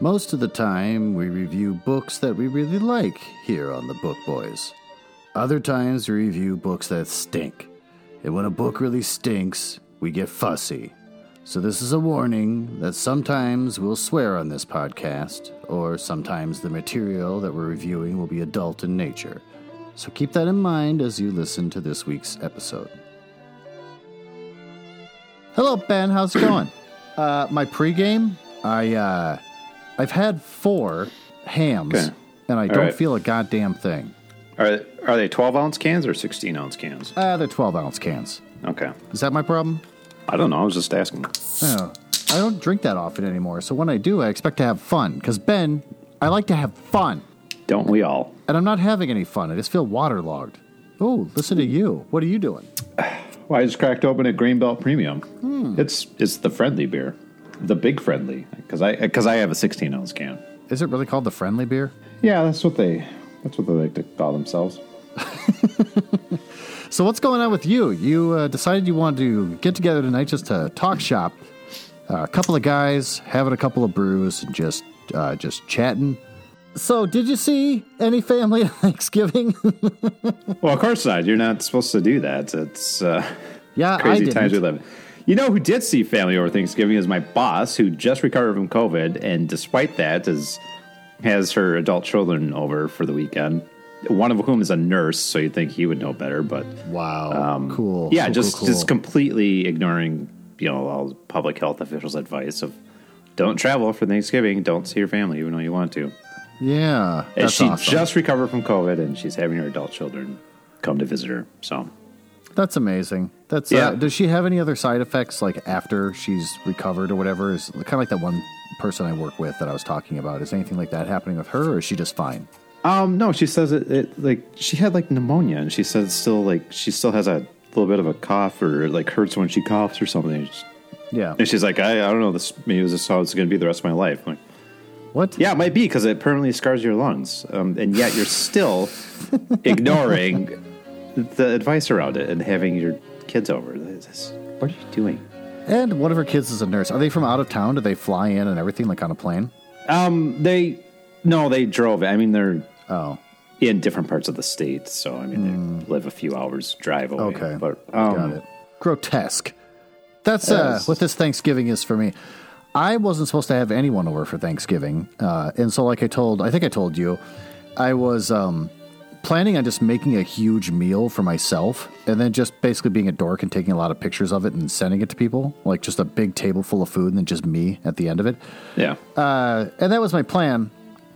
Most of the time, we review books that we really like here on The Book Boys. Other times, we review books that stink. And when a book really stinks, we get fussy. So this is a warning that sometimes we'll swear on this podcast, or sometimes the material that we're reviewing will be adult in nature. So keep that in mind as you listen to this week's episode. Hello, Ben. How's it going? My pregame, I've had 4 hams, okay, and I don't feel a goddamn thing. Are they 12-ounce cans or 16-ounce cans? They're 12-ounce cans. Okay. Is that my problem? I don't know. I was just asking. Oh, I don't drink that often anymore, so when I do, I expect to have fun. Because, Ben, I like to have fun. Don't we all? And I'm not having any fun. I just feel waterlogged. Oh, listen to you. What are you doing? Well, I just cracked open a Greenbelt Premium. It's the friendly beer. The big friendly, because I have a 16-ounce can. Is it really called the friendly beer? Yeah, that's what they like to call themselves. So what's going on with you? You decided you wanted to get together tonight just to talk shop. A couple of guys having a couple of brews and just chatting. So did you see any family at Thanksgiving? Well, of course not. You're not supposed to do that. It's crazy times we live in. You know who did see family over Thanksgiving is my boss, who just recovered from COVID, and despite that has her adult children over for the weekend, one of whom is a nurse, so you'd think he would know better. But wow, cool. Yeah, just completely ignoring, all public health officials' advice of don't travel for Thanksgiving, don't see your family even though you want to. Yeah, and she just recovered from COVID, and she's having her adult children come to visit her, so... That's amazing. Does she have any other side effects, like after she's recovered or whatever? Is kind of like that one person I work with that I was talking about. Is anything like that happening with her, or is she just fine? No, she says she had pneumonia, and she says she still has a little bit of a cough, or hurts when she coughs or something. Yeah, and she's like, I don't know, this is how it's going to be the rest of my life. I'm like, what? Yeah, it might be because it permanently scars your lungs, and yet you're still ignoring the advice around it and having your kids over. What are you doing? And one of her kids is a nurse. Are they from out of town? Do they fly in and everything on a plane? They drove. I mean, they're in different parts of the state, so I mean they live a few hours drive away. Okay, but got it. Grotesque. That's what this Thanksgiving is for me. I wasn't supposed to have anyone over for Thanksgiving, and so I think I told you, I was. Planning on just making a huge meal for myself and then just basically being a dork and taking a lot of pictures of it and sending it to people, just a big table full of food and then just me at the end of it. Yeah. And that was my plan.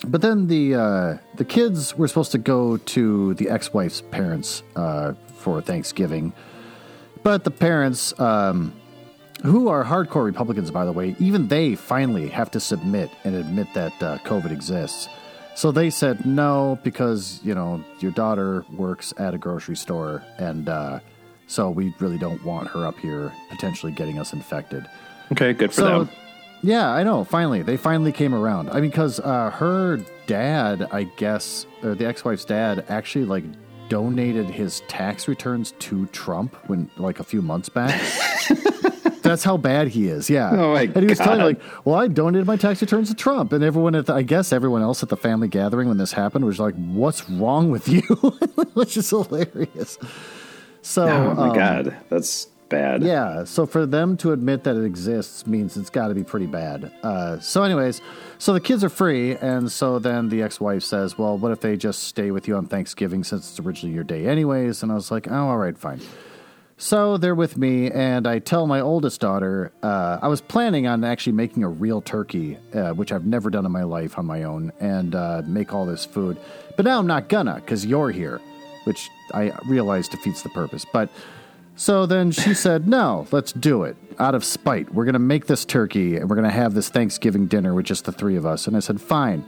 But then the kids were supposed to go to the ex-wife's parents for Thanksgiving. But the parents, who are hardcore Republicans, by the way, even they finally have to submit and admit that COVID exists. So they said no because, your daughter works at a grocery store, and so we really don't want her up here potentially getting us infected. Okay, good for them. Yeah, I know. They finally came around. I mean, because her dad, I guess, or the ex-wife's dad actually, donated his tax returns to Trump when, a few months back. That's how bad he is, yeah. Oh my God. And he was telling me, I donated my tax returns to Trump. And everyone at everyone else at the family gathering when this happened was like, what's wrong with you? Which is hilarious. So, oh my God, that's bad. Yeah, so for them to admit that it exists means it's got to be pretty bad. So anyways, so the kids are free, and so then the ex-wife says, well, what if they just stay with you on Thanksgiving since it's originally your day anyways? And I was like, oh, all right, fine. So they're with me, and I tell my oldest daughter, I was planning on actually making a real turkey, which I've never done in my life on my own, and make all this food. But now I'm not gonna, because you're here, which I realize defeats the purpose. But so then she said, no, let's do it, out of spite. We're going to make this turkey, and we're going to have this Thanksgiving dinner with just the three of us. And I said, fine.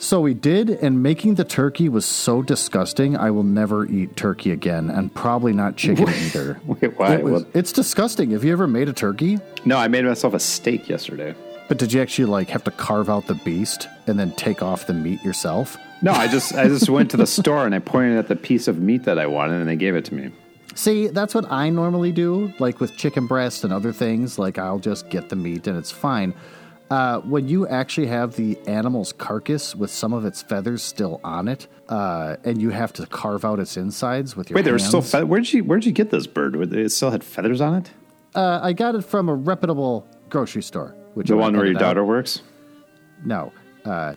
So we did, and making the turkey was so disgusting, I will never eat turkey again, and probably not chicken either. Wait, why? It's disgusting. Have you ever made a turkey? No, I made myself a steak yesterday. But did you actually, have to carve out the beast and then take off the meat yourself? No, I just went to the store, and I pointed at the piece of meat that I wanted, and they gave it to me. See, that's what I normally do, with chicken breast and other things. I'll just get the meat, and it's fine. When you actually have the animal's carcass with some of its feathers still on it, and you have to carve out its insides with your hands. Wait, there were still feathers? Where'd you get this bird? It still had feathers on it? I got it from a reputable grocery store. Which the one where your daughter works? No.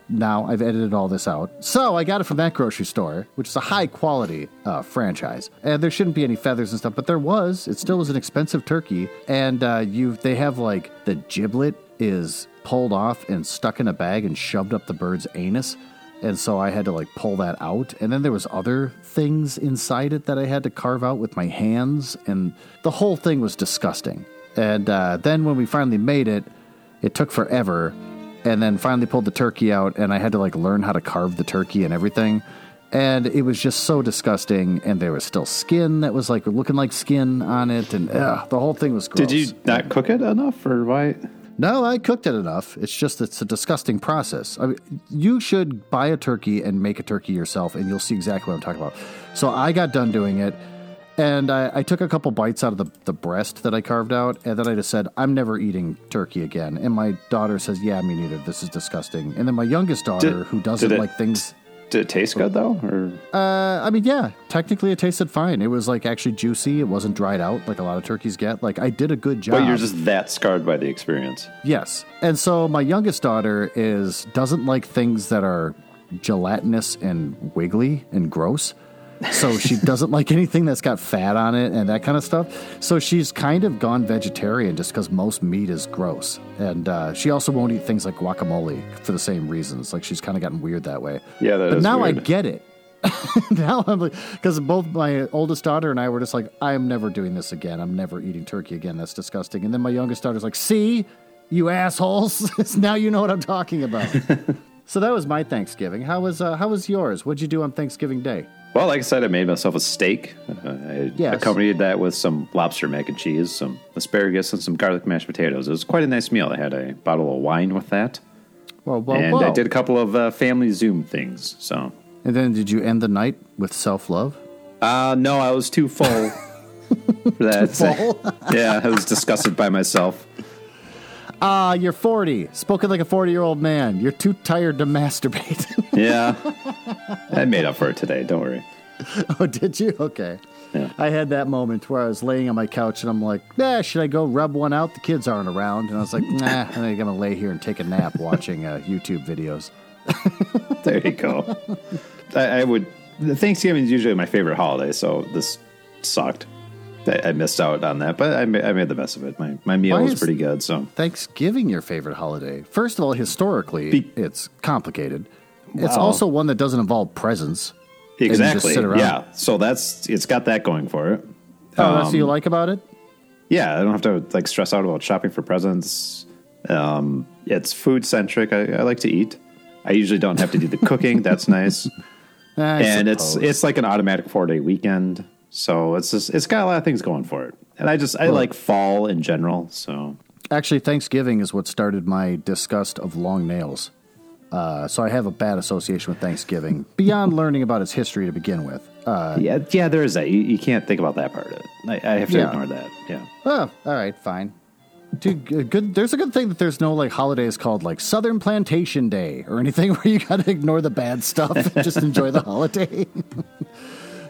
Now I've edited all this out. So I got it from that grocery store, which is a high-quality franchise. And there shouldn't be any feathers and stuff, but there was. It still was an expensive turkey. And they have, like, the giblet is pulled off and stuck in a bag and shoved up the bird's anus. And so I had to, like, pull that out. And then there was other things inside it that I had to carve out with my hands. And the whole thing was disgusting. And then when we finally made it, it took forever. And then finally pulled the turkey out, and I had to, like, learn how to carve the turkey and everything. And it was just so disgusting, and there was still skin that was, like, looking like skin on it, and the whole thing was gross. Did you not cook it enough, or why? No, I cooked it enough. It's just it's a disgusting process. I mean, you should buy a turkey and make a turkey yourself, and you'll see exactly what I'm talking about. So I got done doing it, and I took a couple bites out of the breast that I carved out, and then I just said, I'm never eating turkey again. And my daughter says, yeah, me neither. This is disgusting. And then my youngest daughter, who doesn't like things... Did it taste good, though? Or? I mean, yeah. Technically, it tasted fine. It was, like, actually juicy. It wasn't dried out like a lot of turkeys get. Like, I did a good job. But you're just that scarred by the experience. Yes. And so my youngest daughter doesn't like things that are gelatinous and wiggly and gross. So she doesn't like anything that's got fat on it and that kind of stuff. So she's kind of gone vegetarian just because most meat is gross. And she also won't eat things like guacamole for the same reasons. Like, she's kind of gotten weird that way. Yeah, that is weird. But now I get it. Now I'm like, because both my oldest daughter and I were just like, I'm never doing this again. I'm never eating turkey again. That's disgusting. And then my youngest daughter's like, see, you assholes. Now you know what I'm talking about. So that was my Thanksgiving. How was yours? What'd you do on Thanksgiving Day? Well, like I said, I made myself a steak. I accompanied that with some lobster mac and cheese, some asparagus, and some garlic mashed potatoes. It was quite a nice meal. I had a bottle of wine with that. Whoa. I did a couple of family Zoom things. So. And then did you end the night with self-love? No, I was too full for that. Too full? Yeah, I was disgusted by myself. You're 40. Spoken like a 40-year-old man. You're too tired to masturbate. Yeah. I made up for it today. Don't worry. Oh, did you? Okay. Yeah. I had that moment where I was laying on my couch, and I'm like, should I go rub one out? The kids aren't around. And I was like, nah, I'm going to lay here and take a nap watching YouTube videos. There you go. Thanksgiving is usually my favorite holiday, so this sucked. I missed out on that, but I made the best of it. My meal was pretty good. So Thanksgiving, your favorite holiday? First of all, historically, it's complicated. Wow. It's also one that doesn't involve presents. Exactly. Yeah. So it's got that going for it. Oh, that's what you like about it? Yeah, I don't have to like stress out about shopping for presents. It's food centric. I like to eat. I usually don't have to do the cooking. That's nice. I suppose. It's like an automatic 4-day weekend. So it's got a lot of things going for it. And I like fall in general. So actually, Thanksgiving is what started my disgust of long nails. So I have a bad association with Thanksgiving beyond learning about its history to begin with. Yeah, there is that. You can't think about that part of it. I have to ignore that. Yeah. Oh, all right, fine. Dude, good. There's a good thing that there's no like holidays called like Southern Plantation Day or anything where you got to ignore the bad stuff and just enjoy the holiday.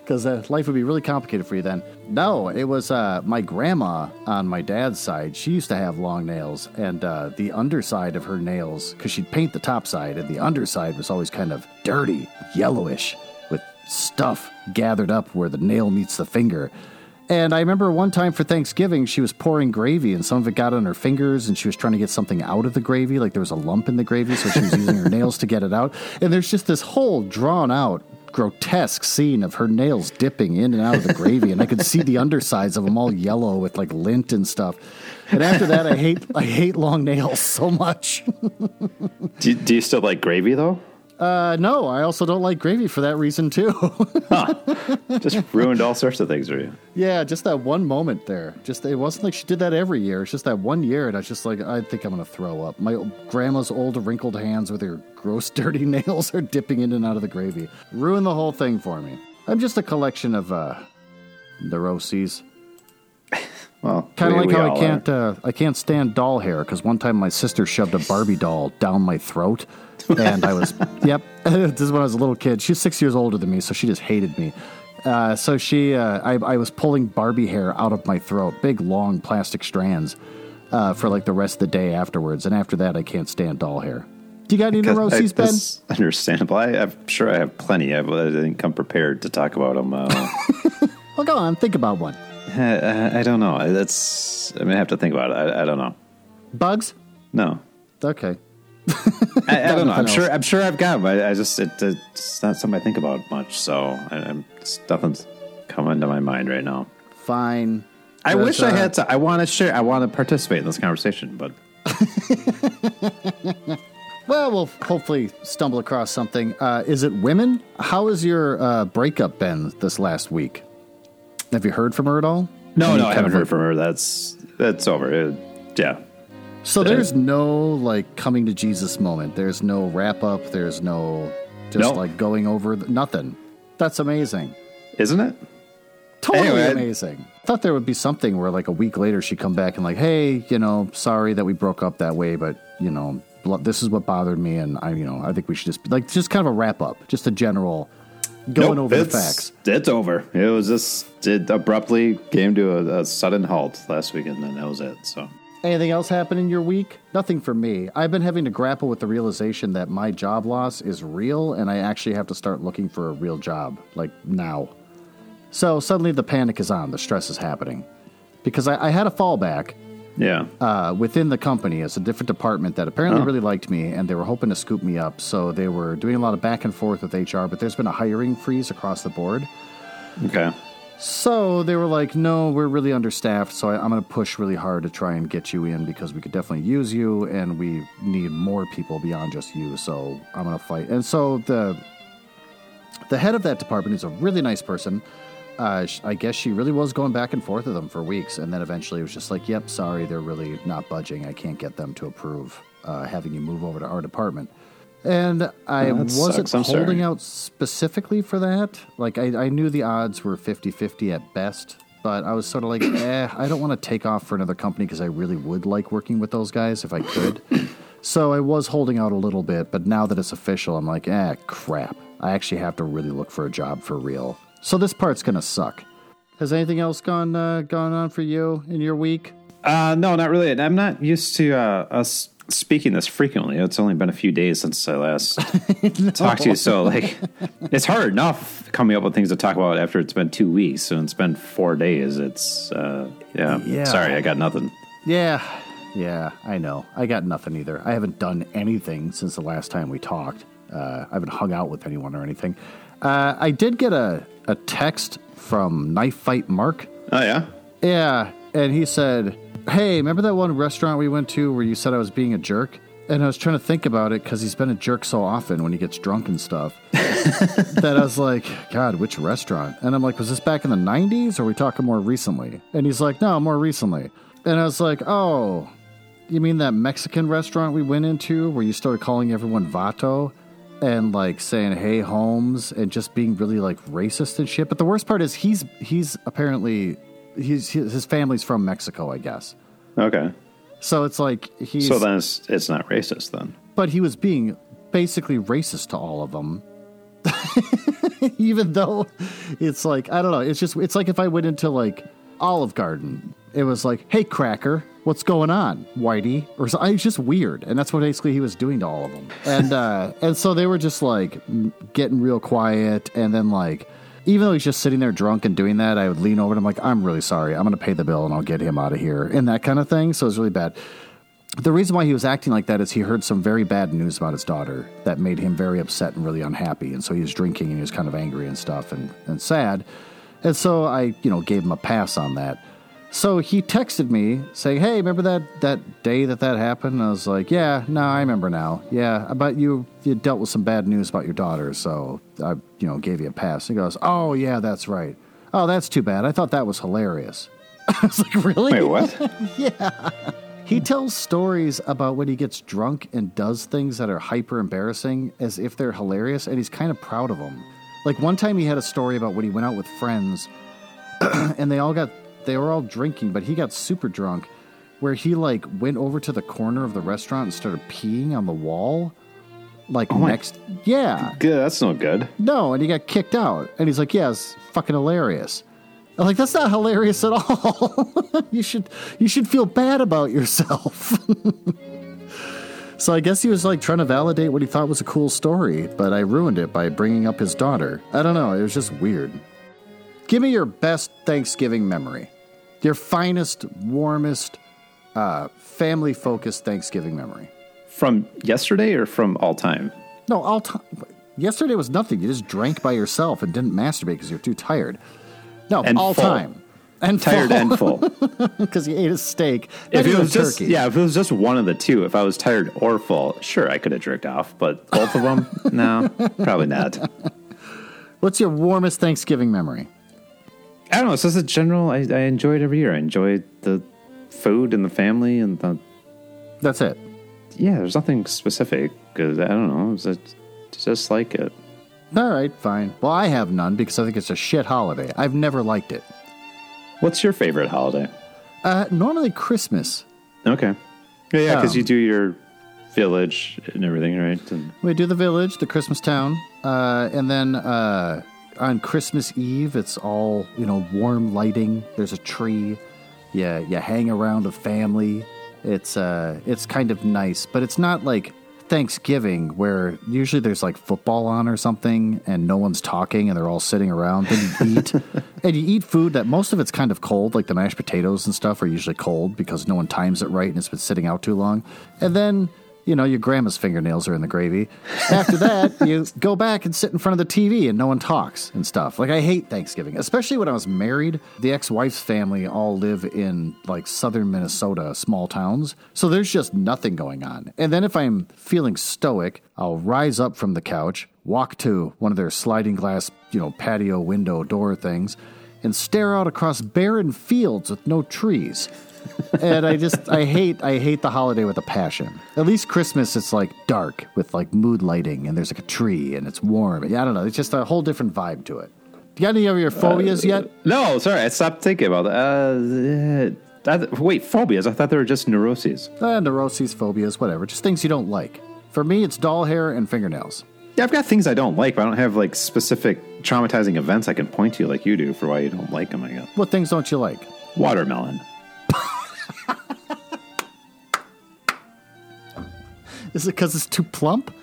Because life would be really complicated for you then. No, it was my grandma on my dad's side. She used to have long nails, and the underside of her nails, because she'd paint the top side, and the underside was always kind of dirty, yellowish, with stuff gathered up where the nail meets the finger. And I remember one time for Thanksgiving, she was pouring gravy, and some of it got on her fingers, and she was trying to get something out of the gravy, like there was a lump in the gravy, so she was using her nails to get it out. And there's just this whole drawn-out grotesque scene of her nails dipping in and out of the gravy, and I could see the undersides of them all yellow with like lint and stuff. And after that, I hate long nails so much. Do you still like gravy though? No, I also don't like gravy for that reason too. Just ruined all sorts of things for you. Yeah, just that one moment there. Just it wasn't like she did that every year. It's just that one year, and I was just like, I think I'm gonna throw up. My grandma's old wrinkled hands with her gross, dirty nails are dipping in and out of the gravy. Ruin the whole thing for me. I'm just a collection of neuroses. Well, kind of like how I can't stand doll hair, because one time my sister shoved a Barbie doll down my throat, and I was, yep, this is when I was a little kid. She's 6 years older than me, so she just hated me. So she, I was pulling Barbie hair out of my throat, big, long plastic strands, for like the rest of the day afterwards. And after that, I can't stand doll hair. Do you got any neuroses, Ben? That's understandable. I'm sure I have plenty. I didn't come prepared to talk about them. Well, go on, think about one. I don't know. That's, I mean, I have to think about it. I don't know. Bugs? No. Okay. I don't know. I'm sure I've got them. I just, it's not something I think about much. So nothing's coming to my mind right now. Fine. I wish I had to. I want to share. I want to participate in this conversation, but. Well, we'll hopefully stumble across something. Is it women? How has your breakup been this last week? Have you heard from her at all? No, I haven't heard from her. That's over. Yeah. So there's no, like, coming to Jesus moment. There's no wrap-up. There's no just, like, going over. Nothing. That's amazing. Isn't it? Totally amazing. I thought there would be something where, like, a week later she'd come back and, like, hey, you know, sorry that we broke up that way, but, you know, this is what bothered me, and, I think we should just, like, just kind of a wrap-up. Just a general over the facts. It's over. It was just, it abruptly came to a sudden halt last weekend, and that was it, so. Anything else happen in your week? Nothing for me. I've been having to grapple with the realization that my job loss is real, and I actually have to start looking for a real job, like now. So suddenly the panic is on. The stress is happening. Because I had a fallback within the company. It's a different department that apparently really liked me, and they were hoping to scoop me up. So they were doing a lot of back and forth with HR, but there's been a hiring freeze across the board. Okay. So they were like, no, we're really understaffed, so I'm going to push really hard to try and get you in because we could definitely use you, and we need more people beyond just you, so I'm going to fight. And so the head of that department is a really nice person. I guess she really was going back and forth with them for weeks, and then eventually it was just like, yep, sorry, they're really not budging. I can't get them to approve having you move over to our department. And I wasn't holding out specifically for that. Like, I knew the odds were 50-50 at best, but I was sort of like, I don't want to take off for another company because I really would like working with those guys if I could. So I was holding out a little bit, but now that it's official, I'm like, crap. I actually have to really look for a job for real. So this part's going to suck. Has anything else gone on for you in your week? No, not really. I'm not used to us speaking this frequently. It's only been a few days since I last talked to you, so like it's hard enough coming up with things to talk about after it's been 2 weeks, and it's been 4 days. It's sorry, I got nothing. I know, I got nothing either. I haven't done anything since the last time we talked. I haven't hung out with anyone or anything. I did get a text from Knife Fight Mark. Oh yeah, and he said, hey, remember that one restaurant we went to where you said I was being a jerk? And I was trying to think about it because he's been a jerk so often when he gets drunk and stuff that I was like, God, which restaurant? And I'm like, was this back in the 90s or are we talking more recently? And he's like, no, more recently. And I was like, oh, you mean that Mexican restaurant we went into where you started calling everyone Vato and like saying, hey, Holmes, and just being really like racist and shit. But the worst part is he's apparently... his family's from Mexico, I guess. Okay. So it's like he's... So then it's not racist then. But he was being basically racist to all of them. Even though it's like, I don't know. It's just, it's like if I went into like Olive Garden, it was like, hey, Cracker, what's going on, Whitey? Or so, it's just weird. And that's what basically he was doing to all of them. And, and so they were just like getting real quiet, and then like... Even though he's just sitting there drunk and doing that, I would lean over and I'm like, I'm really sorry. I'm going to pay the bill and I'll get him out of here and that kind of thing. So it was really bad. The reason why he was acting like that is he heard some very bad news about his daughter that made him very upset and really unhappy. And so he was drinking and he was kind of angry and stuff and sad. And so I, gave him a pass on that. So he texted me saying, hey, remember that day that happened? And I was like, yeah, no, I remember now. Yeah, but you dealt with some bad news about your daughter, so I gave you a pass. And he goes, oh, yeah, that's right. Oh, that's too bad. I thought that was hilarious. I was like, really? Wait, what? Yeah. He tells stories about when he gets drunk and does things that are hyper embarrassing as if they're hilarious, and he's kind of proud of them. Like one time he had a story about when he went out with friends and they all got they were all drinking, but he got super drunk, where he, like, went over to the corner of the restaurant and started peeing on the wall. Like, yeah. That's no good. No, and he got kicked out. And he's like, yeah, it's fucking hilarious. I'm like, that's not hilarious at all. You should feel bad about yourself. So I guess he was, like, trying to validate what he thought was a cool story, but I ruined it by bringing up his daughter. I don't know. It was just weird. Give me your best Thanksgiving memory. Your finest, warmest, family-focused Thanksgiving memory. From yesterday or from all time? No, all time. Yesterday was nothing. You just drank by yourself and didn't masturbate because you were too tired. No, and all full. Time. And tired full. And full. Because you ate a steak. If it was just, turkey. Yeah, if it was just one of the two, if I was tired or full, sure, I could have jerked off. But both of them? No, probably not. What's your warmest Thanksgiving memory? I don't know. It's just a general, I enjoy it every year. I enjoy the food and the family and the... That's it. Yeah, there's nothing specific. Because I don't know. It's just like it. All right, fine. Well, I have none because I think it's a shit holiday. I've never liked it. What's your favorite holiday? Normally Christmas. Okay. Yeah, because you do your village and everything, right? And we do the village, the Christmas town, and then on Christmas Eve, it's all, you know, warm lighting. There's a tree. Yeah, you hang around a family. It's kind of nice, but it's not like Thanksgiving, where usually there's like football on or something and no one's talking and they're all sitting around. Then you eat and you eat food that most of it's kind of cold, like the mashed potatoes and stuff are usually cold because no one times it right and it's been sitting out too long. And then, you know, your grandma's fingernails are in the gravy. After that, you go back and sit in front of the TV and no one talks and stuff. Like, I hate Thanksgiving, especially when I was married. The ex-wife's family all live in, like, southern Minnesota, small towns. So there's just nothing going on. And then if I'm feeling stoic, I'll rise up from the couch, walk to one of their sliding glass, you know, patio window door things, and stare out across barren fields with no trees. And I hate the holiday with a passion. At least Christmas, it's like dark with like mood lighting and there's like a tree and it's warm. Yeah, I don't know. It's just a whole different vibe to it. You got any of your phobias yet? No, sorry. I stopped thinking about that. Wait, phobias? I thought they were just neuroses. Neuroses, phobias, whatever. Just things you don't like. For me, it's doll hair and fingernails. Yeah, I've got things I don't like, but I don't have like specific traumatizing events I can point to like you do for why you don't like them, I guess. What things don't you like? Watermelon. Is it because it's too plump?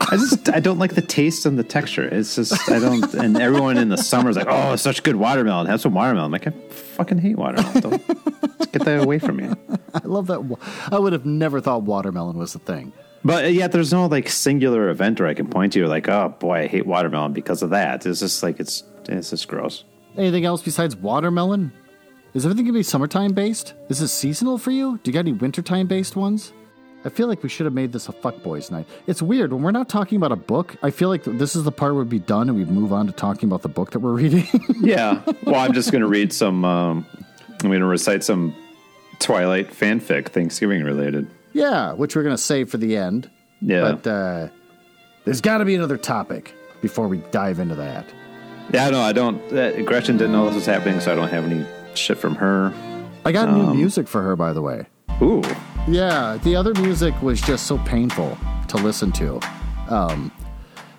I don't like the taste and the texture. It's just, I don't, and everyone in the summer is like, oh, it's such good watermelon. Have some watermelon. I'm like, I fucking hate watermelon. Don't get that away from me. I love that. I would have never thought watermelon was the thing. But yet there's no like singular event where I can point to like, oh boy, I hate watermelon because of that. It's just like, it's just gross. Anything else besides watermelon? Is everything going to be summertime based? Is this seasonal for you? Do you got any wintertime based ones? I feel like we should have made this a fuckboys night. It's weird. When we're not talking about a book, I feel like this is the part where we'd be done and we'd move on to talking about the book that we're reading. Yeah. Well, I'm just going to read some, I'm going to recite some Twilight fanfic, Thanksgiving related. Yeah, which we're going to save for the end. Yeah. But there's got to be another topic before we dive into that. Yeah, no, I don't. Gretchen didn't know this was happening, so I don't have any shit from her. I got new music for her, by the way. Ooh. Yeah, the other music was just so painful to listen to.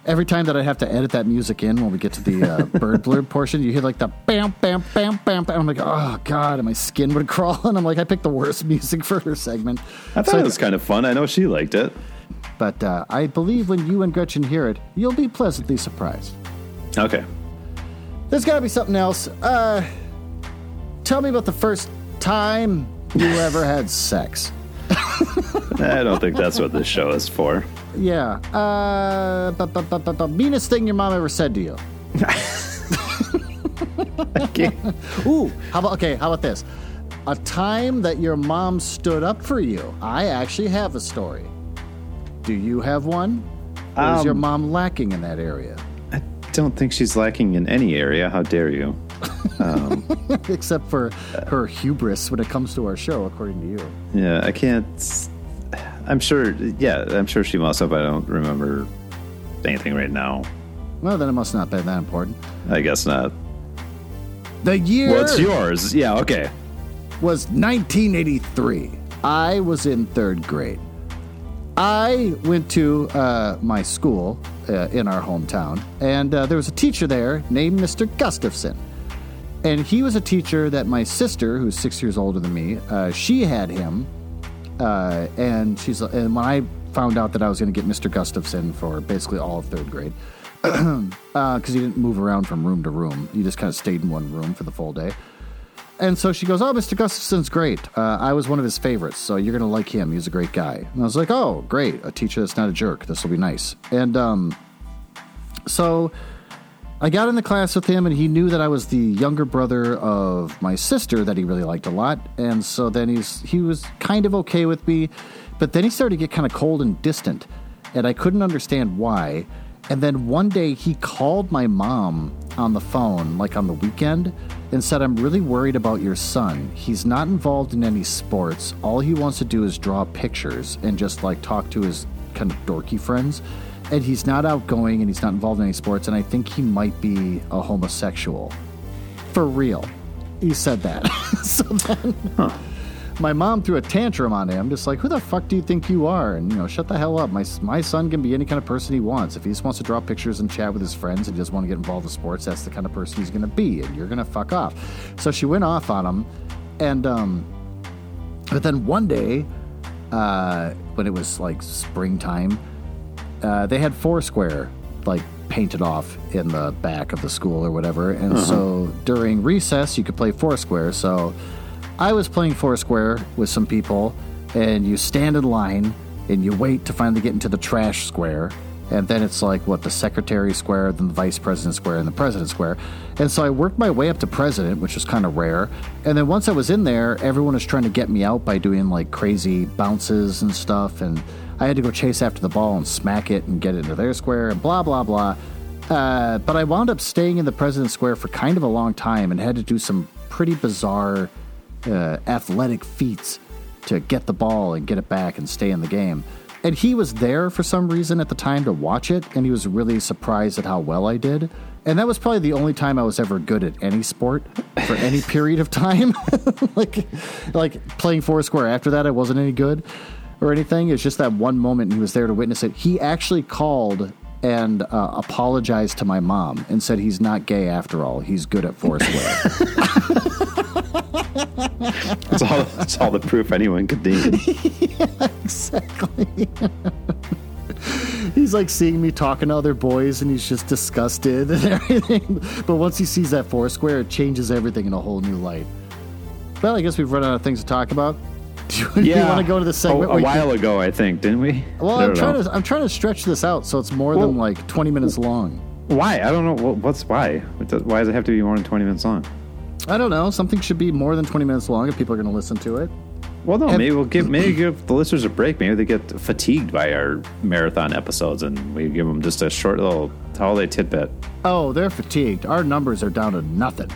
Every time that I have to edit that music in when we get to the bird blurb portion, you hear like the bam, bam, bam, bam, bam. I'm like, oh, God, and my skin would crawl. And I'm like, I picked the worst music for her segment. I thought it was kind of fun. I know she liked it. But I believe when you and Gretchen hear it, you'll be pleasantly surprised. Okay. There's got to be something else. Tell me about the first time you ever had sex. I don't think that's what this show is for. Yeah. Meanest thing your mom ever said to you. Ooh. How about this? A time that your mom stood up for you. I actually have a story. Do you have one? Or is your mom lacking in that area? I don't think she's lacking in any area. How dare you? Except for her hubris when it comes to our show, according to you. Yeah, I can't. I'm sure she must have. I don't remember anything right now. Well, then it must not have been that important. I guess not. The year... What's yours? Yeah, okay. ...was 1983. I was in third grade. I went to my school in our hometown, and there was a teacher there named Mr. Gustafson. And he was a teacher that my sister, who's 6 years older than me, she had him. And when I found out that I was going to get Mr. Gustafson for basically all of third grade, because he didn't move around from room to room. He just kind of stayed in one room for the full day. And so she goes, oh, Mr. Gustafson's great. I was one of his favorites, so you're going to like him. He's a great guy. And I was like, oh, great. A teacher that's not a jerk. This will be nice. And so I got in the class with him, and he knew that I was the younger brother of my sister that he really liked a lot. And so then he was kind of okay with me, but then he started to get kind of cold and distant, and I couldn't understand why. And then one day he called my mom on the phone, like on the weekend, and said, I'm really worried about your son. He's not involved in any sports. All he wants to do is draw pictures and just like talk to his kind of dorky friends. And he's not outgoing and he's not involved in any sports. And I think he might be a homosexual. For real. He said that. So then my mom threw a tantrum on him, just like, who the fuck do you think you are? And, you know, shut the hell up. My son can be any kind of person he wants. If he just wants to draw pictures and chat with his friends and he doesn't want to get involved in sports, that's the kind of person he's going to be, and you're going to fuck off. So she went off on him. And but then one day, when it was like springtime, they had Foursquare, like, painted off in the back of the school or whatever. And so during recess, you could play Foursquare. So I was playing Foursquare with some people, and you stand in line, and you wait to finally get into the trash square, and then it's like, what, the secretary square, then the vice president square, and the president square. And so I worked my way up to president, which was kind of rare, and then once I was in there, everyone was trying to get me out by doing, like, crazy bounces and stuff, and I had to go chase after the ball and smack it and get into their square, and blah, blah, blah. But I wound up staying in the president square for kind of a long time and had to do some pretty bizarre athletic feats to get the ball and get it back and stay in the game. And he was there for some reason at the time to watch it, and he was really surprised at how well I did. And that was probably the only time I was ever good at any sport for any period of time. like playing Foursquare after that, I wasn't any good or anything. It's just that one moment, and he was there to witness it. He actually called and apologized to my mom and said he's not gay after all. He's good at Foursquare. That's all the proof anyone could need. Yeah, exactly. He's like seeing me talking to other boys, and he's just disgusted and everything. But once he sees that Foursquare, it changes everything in a whole new light. Well, I guess we've run out of things to talk about. Do you want to go to the segment? A while ago, I think, didn't we? Well, I'm trying to stretch this out so it's more than like 20 minutes long. Why? I don't know. Why? Why does it have to be more than 20 minutes long? I don't know. Something should be more than 20 minutes long if people are going to listen to it. Well, no, maybe we'll give the listeners a break. Maybe they get fatigued by our marathon episodes, and we give them just a short little holiday tidbit. Oh, they're fatigued. Our numbers are down to nothing.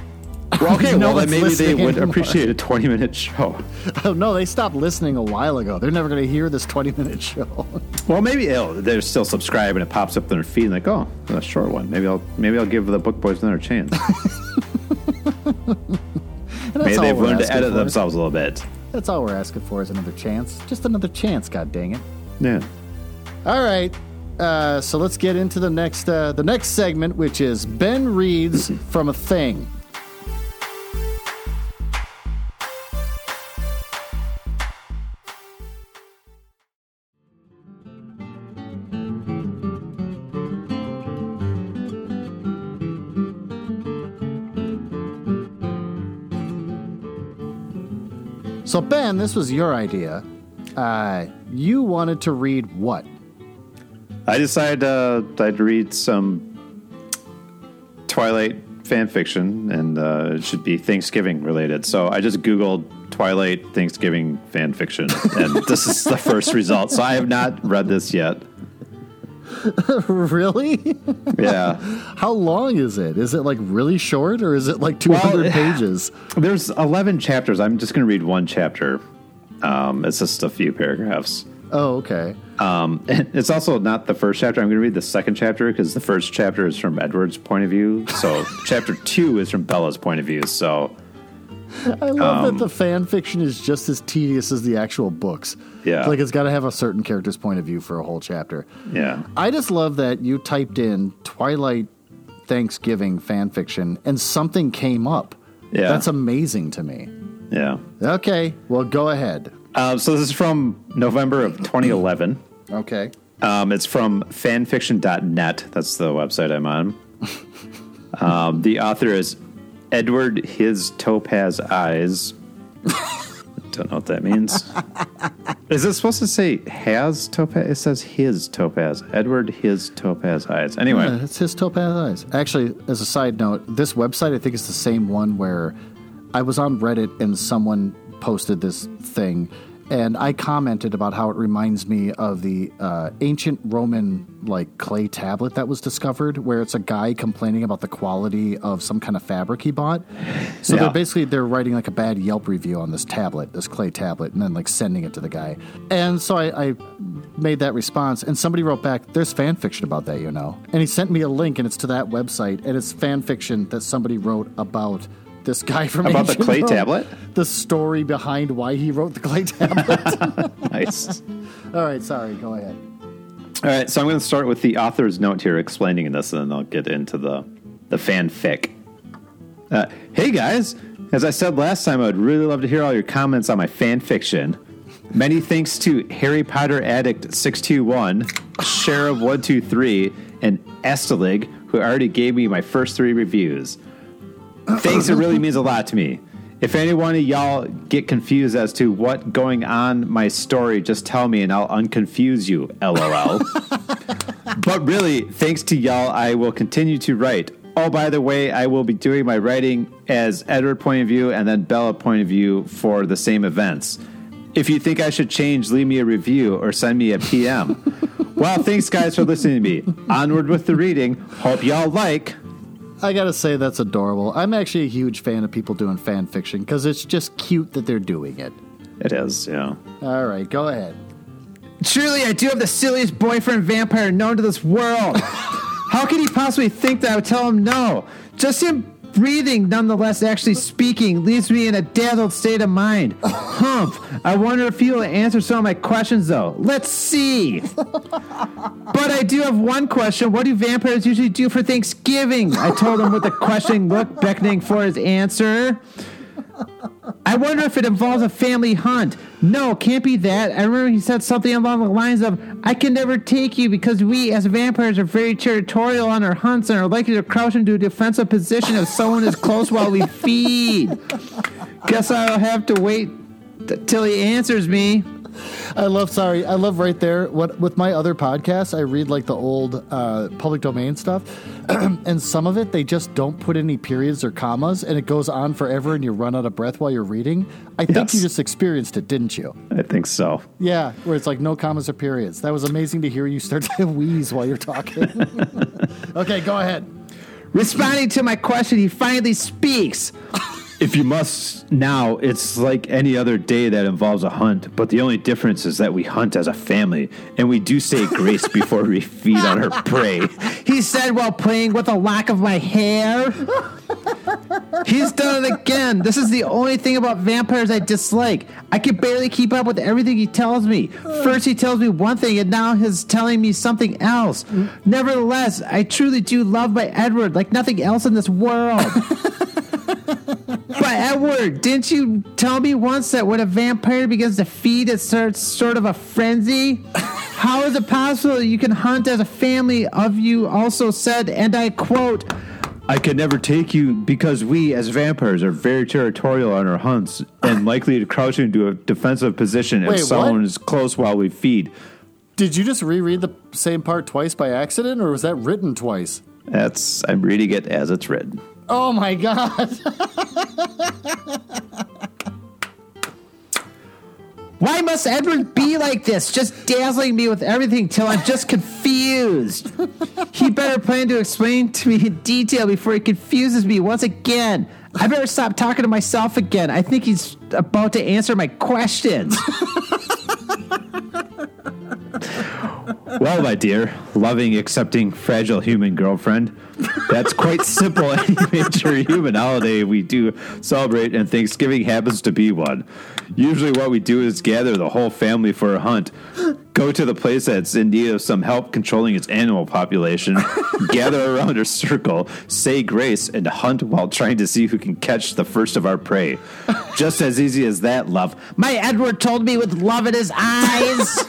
Well, okay, then maybe they would appreciate a 20-minute show. Oh, no, they stopped listening a while ago. They're never going to hear this 20-minute show. Well, maybe they're still subscribing, and it pops up in their feed, and like, oh, a short one. Maybe I'll give the Book Boys another chance. Maybe they've learned to edit themselves a little bit. That's all we're asking for is another chance. Just another chance, god dang it. Yeah. All right. So let's get into the next segment, which is Ben Reads from a Thing. So, Ben, this was your idea. You wanted to read what? I decided I'd read some Twilight fan fiction, and it should be Thanksgiving related. So I just Googled Twilight Thanksgiving fan fiction, and this is the first result. So I have not read this yet. Really? Yeah. How long is it? Is it like really short, or is it like 200 pages? There's 11 chapters. I'm just going to read one chapter. It's just a few paragraphs. Oh, okay. And it's also not the first chapter. I'm going to read the second chapter because the first chapter is from Edward's point of view. So chapter 2 is from Bella's point of view. So I love that the fan fiction is just as tedious as the actual books. Yeah. It's like it's got to have a certain character's point of view for a whole chapter. Yeah. I just love that you typed in Twilight Thanksgiving fan fiction and something came up. Yeah. That's amazing to me. Yeah. Okay. Well, go ahead. So this is from November of 2011. Okay. It's from fanfiction.net. That's the website I'm on. The author is Edward His Topaz Eyes. Don't know what that means. Is it supposed to say has topaz? It says his topaz. Edward His Topaz Eyes. Anyway. Yeah, it's His Topaz Eyes. Actually, as a side note, this website I think is the same one where I was on Reddit and someone posted this thing, and I commented about how it reminds me of the ancient Roman like clay tablet that was discovered, where it's a guy complaining about the quality of some kind of fabric he bought. So yeah. they're writing like a bad Yelp review on this tablet, this clay tablet, and then like sending it to the guy. And so I made that response, and somebody wrote back, "There's fan fiction about that, you know." And he sent me a link, and it's to that website, and it's fan fiction that somebody wrote about this guy from about the clay tablet. The story behind why he wrote the clay tablet. Nice. All right, sorry. Go ahead. All right, so I'm going to start with the author's note here, explaining this, and then I'll get into the fanfic. Hey guys, as I said last time, I would really love to hear all your comments on my fanfiction. Many thanks to Harry Potter Addict 621, Sheriff 123, and Estelig, who already gave me my first 3 reviews. Thanks, it really means a lot to me. If any one of y'all get confused as to what going on my story, just tell me and I'll unconfuse you, LOL. But really, thanks to y'all, I will continue to write. Oh, by the way, I will be doing my writing as Edward point of view and then Bella point of view for the same events. If you think I should change, leave me a review or send me a PM. Well, thanks guys for listening to me. Onward with the reading. Hope y'all like... I gotta say, that's adorable. I'm actually a huge fan of people doing fan fiction because it's just cute that they're doing it. It is, yeah. All right, go ahead. Truly, I do have the silliest boyfriend vampire known to this world. How could he possibly think that I would tell him no? Just him breathing, nonetheless, actually speaking, leaves me in a dazzled state of mind. Humph. I wonder if he will answer some of my questions, though. Let's see. But I do have one question. What do vampires usually do for Thanksgiving? I told him with a questioning look, beckoning for his answer. I wonder if it involves a family hunt. No, can't be that. I remember he said something along the lines of, I can never take you because we as vampires are very territorial on our hunts and are likely to crouch into a defensive position if someone is close while we feed. Guess I'll have to wait till he answers me. I love right there. What with my other podcasts, I read like the old public domain stuff, and some of it they just don't put any periods or commas, and it goes on forever, and you run out of breath while you're reading. I think you just experienced it, didn't you? I think so. Yeah, where it's like no commas or periods. That was amazing to hear you start to wheeze while you're talking. Okay, go ahead. Responding to my question, he finally speaks. If you must now, it's like any other day that involves a hunt, but the only difference is that we hunt as a family, and we do say grace before we feed on our prey. He said while playing with a lock of my hair. He's done it again. This is the only thing about vampires I dislike. I can barely keep up with everything he tells me. First he tells me one thing, and now he's telling me something else. Nevertheless, I truly do love my Edward like nothing else in this world. But Edward, didn't you tell me once that when a vampire begins to feed, it starts sort of a frenzy? How is it possible that you can hunt as a family of you also said, and I quote, I can never take you because we as vampires are very territorial on our hunts and likely to crouch into a defensive position if someone is close while we feed. Did you just reread the same part twice by accident, or was that written twice? I'm reading it as it's written. Oh, my God. Why must Edward be like this, just dazzling me with everything till I'm just confused? He better plan to explain to me in detail before he confuses me once again. I better stop talking to myself again. I think he's about to answer my questions. Well, my dear, loving, accepting, fragile human girlfriend, that's quite simple. Any major human holiday we do celebrate, and Thanksgiving happens to be one. Usually what we do is gather the whole family for a hunt, go to the place that's in need of some help controlling its animal population, gather around a circle, say grace, and hunt while trying to see who can catch the first of our prey. Just as easy as that, love. My Edward told me with love in his eyes.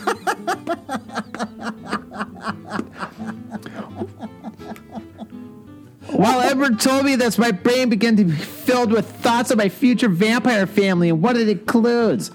While Edward told me this, my brain began to be filled with thoughts of my future vampire family and what it includes.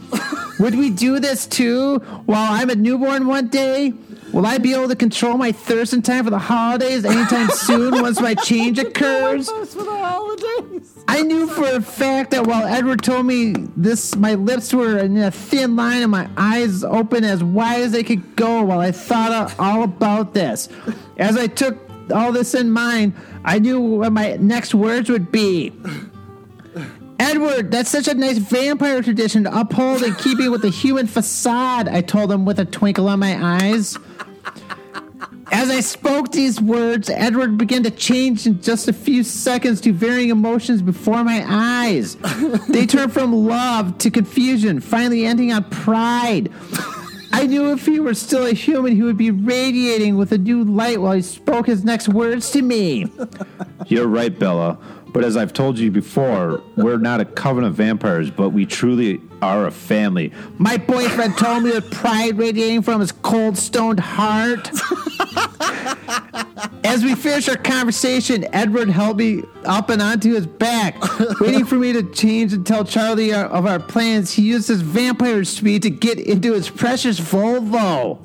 Would we do this too while I'm a newborn one day? Will I be able to control my thirst in time for the holidays anytime soon once my change occurs? For the holidays. I knew for a fact that while Edward told me this, my lips were in a thin line and my eyes open as wide as they could go while I thought all about this. As I took all this in mind, I knew what my next words would be. Edward, that's such a nice vampire tradition to uphold in keeping with the human facade, I told him with a twinkle on my eyes. As I spoke these words, Edward began to change in just a few seconds to varying emotions before my eyes. They turned from love to confusion, finally ending on pride. I knew if he were still a human, he would be radiating with a new light while he spoke his next words to me. You're right, Bella. But as I've told you before, we're not a coven of vampires, but we truly are a family. My boyfriend told me with pride radiating from his cold, stoned heart. As we finished our conversation, Edward held me up and onto his back, waiting for me to change and tell Charlie of our plans. He used his vampire speed to get into his precious Volvo.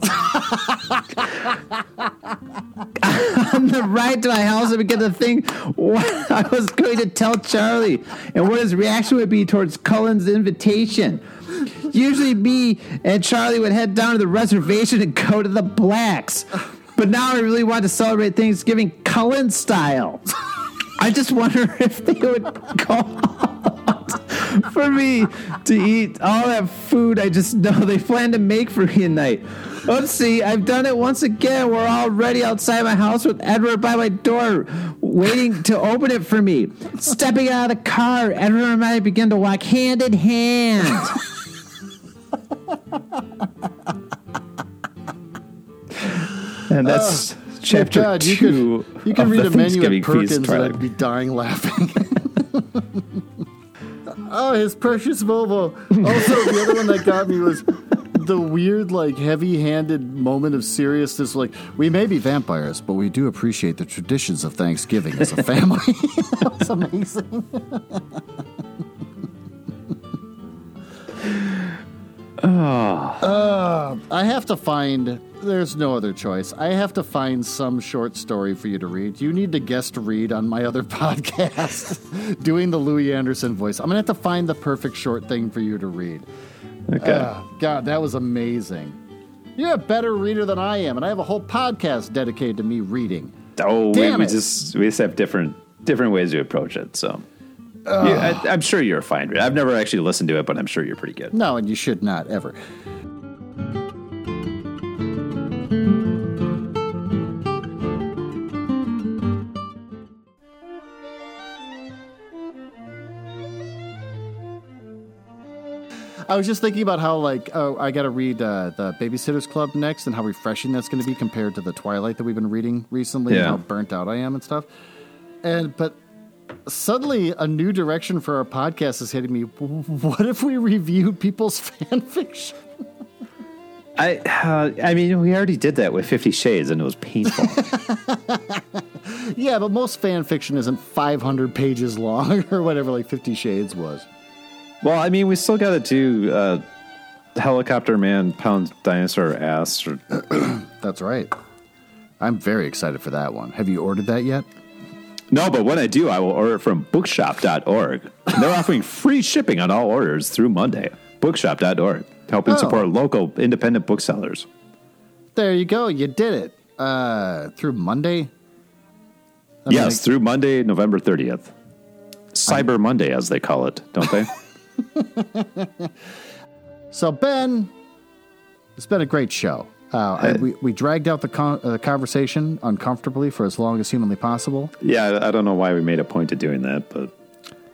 On the ride to my house, I began to think what I was going to tell Charlie and what his reaction would be towards Cullen's invitation. Usually me and Charlie would head down to the reservation and go to the Blacks. But now I really want to celebrate Thanksgiving Cullen style. I just wonder if they would go out for me to eat all that food I just know they plan to make for me tonight. Oopsie, I've done it once again. We're already outside my house with Edward by my door, waiting to open it for me. Stepping out of the car, Edward and I begin to walk hand in hand. And that's chapter God, 2. You can read a menu at Perkins and I'd be dying laughing. Oh, his precious Volvo. Also, the other one that got me was the weird, like, heavy-handed moment of seriousness. Like, we may be vampires, but we do appreciate the traditions of Thanksgiving as a family. That was amazing. I have to find... There's no other choice. I have to find some short story for you to read. You need to guest read on my other podcast, doing the Louis Anderson voice. I'm going to have to find the perfect short thing for you to read. Okay. God, that was amazing. You're a better reader than I am, and I have a whole podcast dedicated to me reading. Oh, we just have different ways to approach it, so... I'm sure you're a fine reader. I've never actually listened to it, but I'm sure you're pretty good. No, and you should not, ever. I was just thinking about how, like, I got to read the Babysitter's Club next and how refreshing that's going to be compared to the Twilight that we've been reading recently and how burnt out I am and stuff. But suddenly a new direction for our podcast is hitting me. What if we review people's fan fiction? I mean, we already did that with 50 Shades, and it was painful. Yeah, but most fan fiction isn't 500 pages long or whatever, like 50 Shades was. Well, I mean, we still got to do Helicopter Man Pounds Dinosaur Ass. That's right. I'm very excited for that one. Have you ordered that yet? No, but when I do, I will order it from bookshop.org. They're offering free shipping on all orders through Monday. Bookshop.org, helping support local independent booksellers. There you go. You did it. Through Monday? Through Monday, November 30th. Cyber Monday, as they call it, don't they? So, Ben, it's been a great show. We dragged out the conversation uncomfortably for as long as humanly possible. Yeah, I don't know why we made a point of doing that, but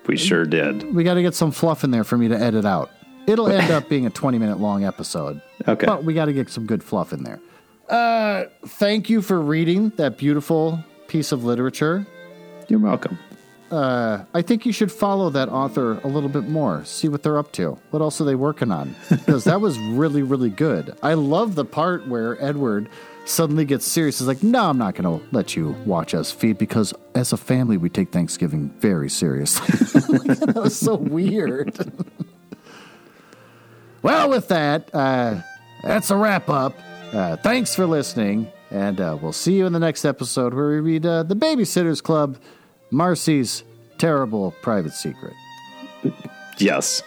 we sure did. We got to get some fluff in there for me to edit out. It'll end up being a 20-minute long episode. Okay. But we got to get some good fluff in there. Thank you for reading that beautiful piece of literature. You're welcome. I think you should follow that author a little bit more. See what they're up to. What else are they working on? Because that was really, really good. I love the part where Edward suddenly gets serious. He's like, no, I'm not going to let you watch us feed because as a family, we take Thanksgiving very seriously. That was so weird. Well, with that, that's a wrap up. Thanks for listening. And we'll see you in the next episode where we read The Babysitter's Club, Marcy's Terrible Private Secret. Yes.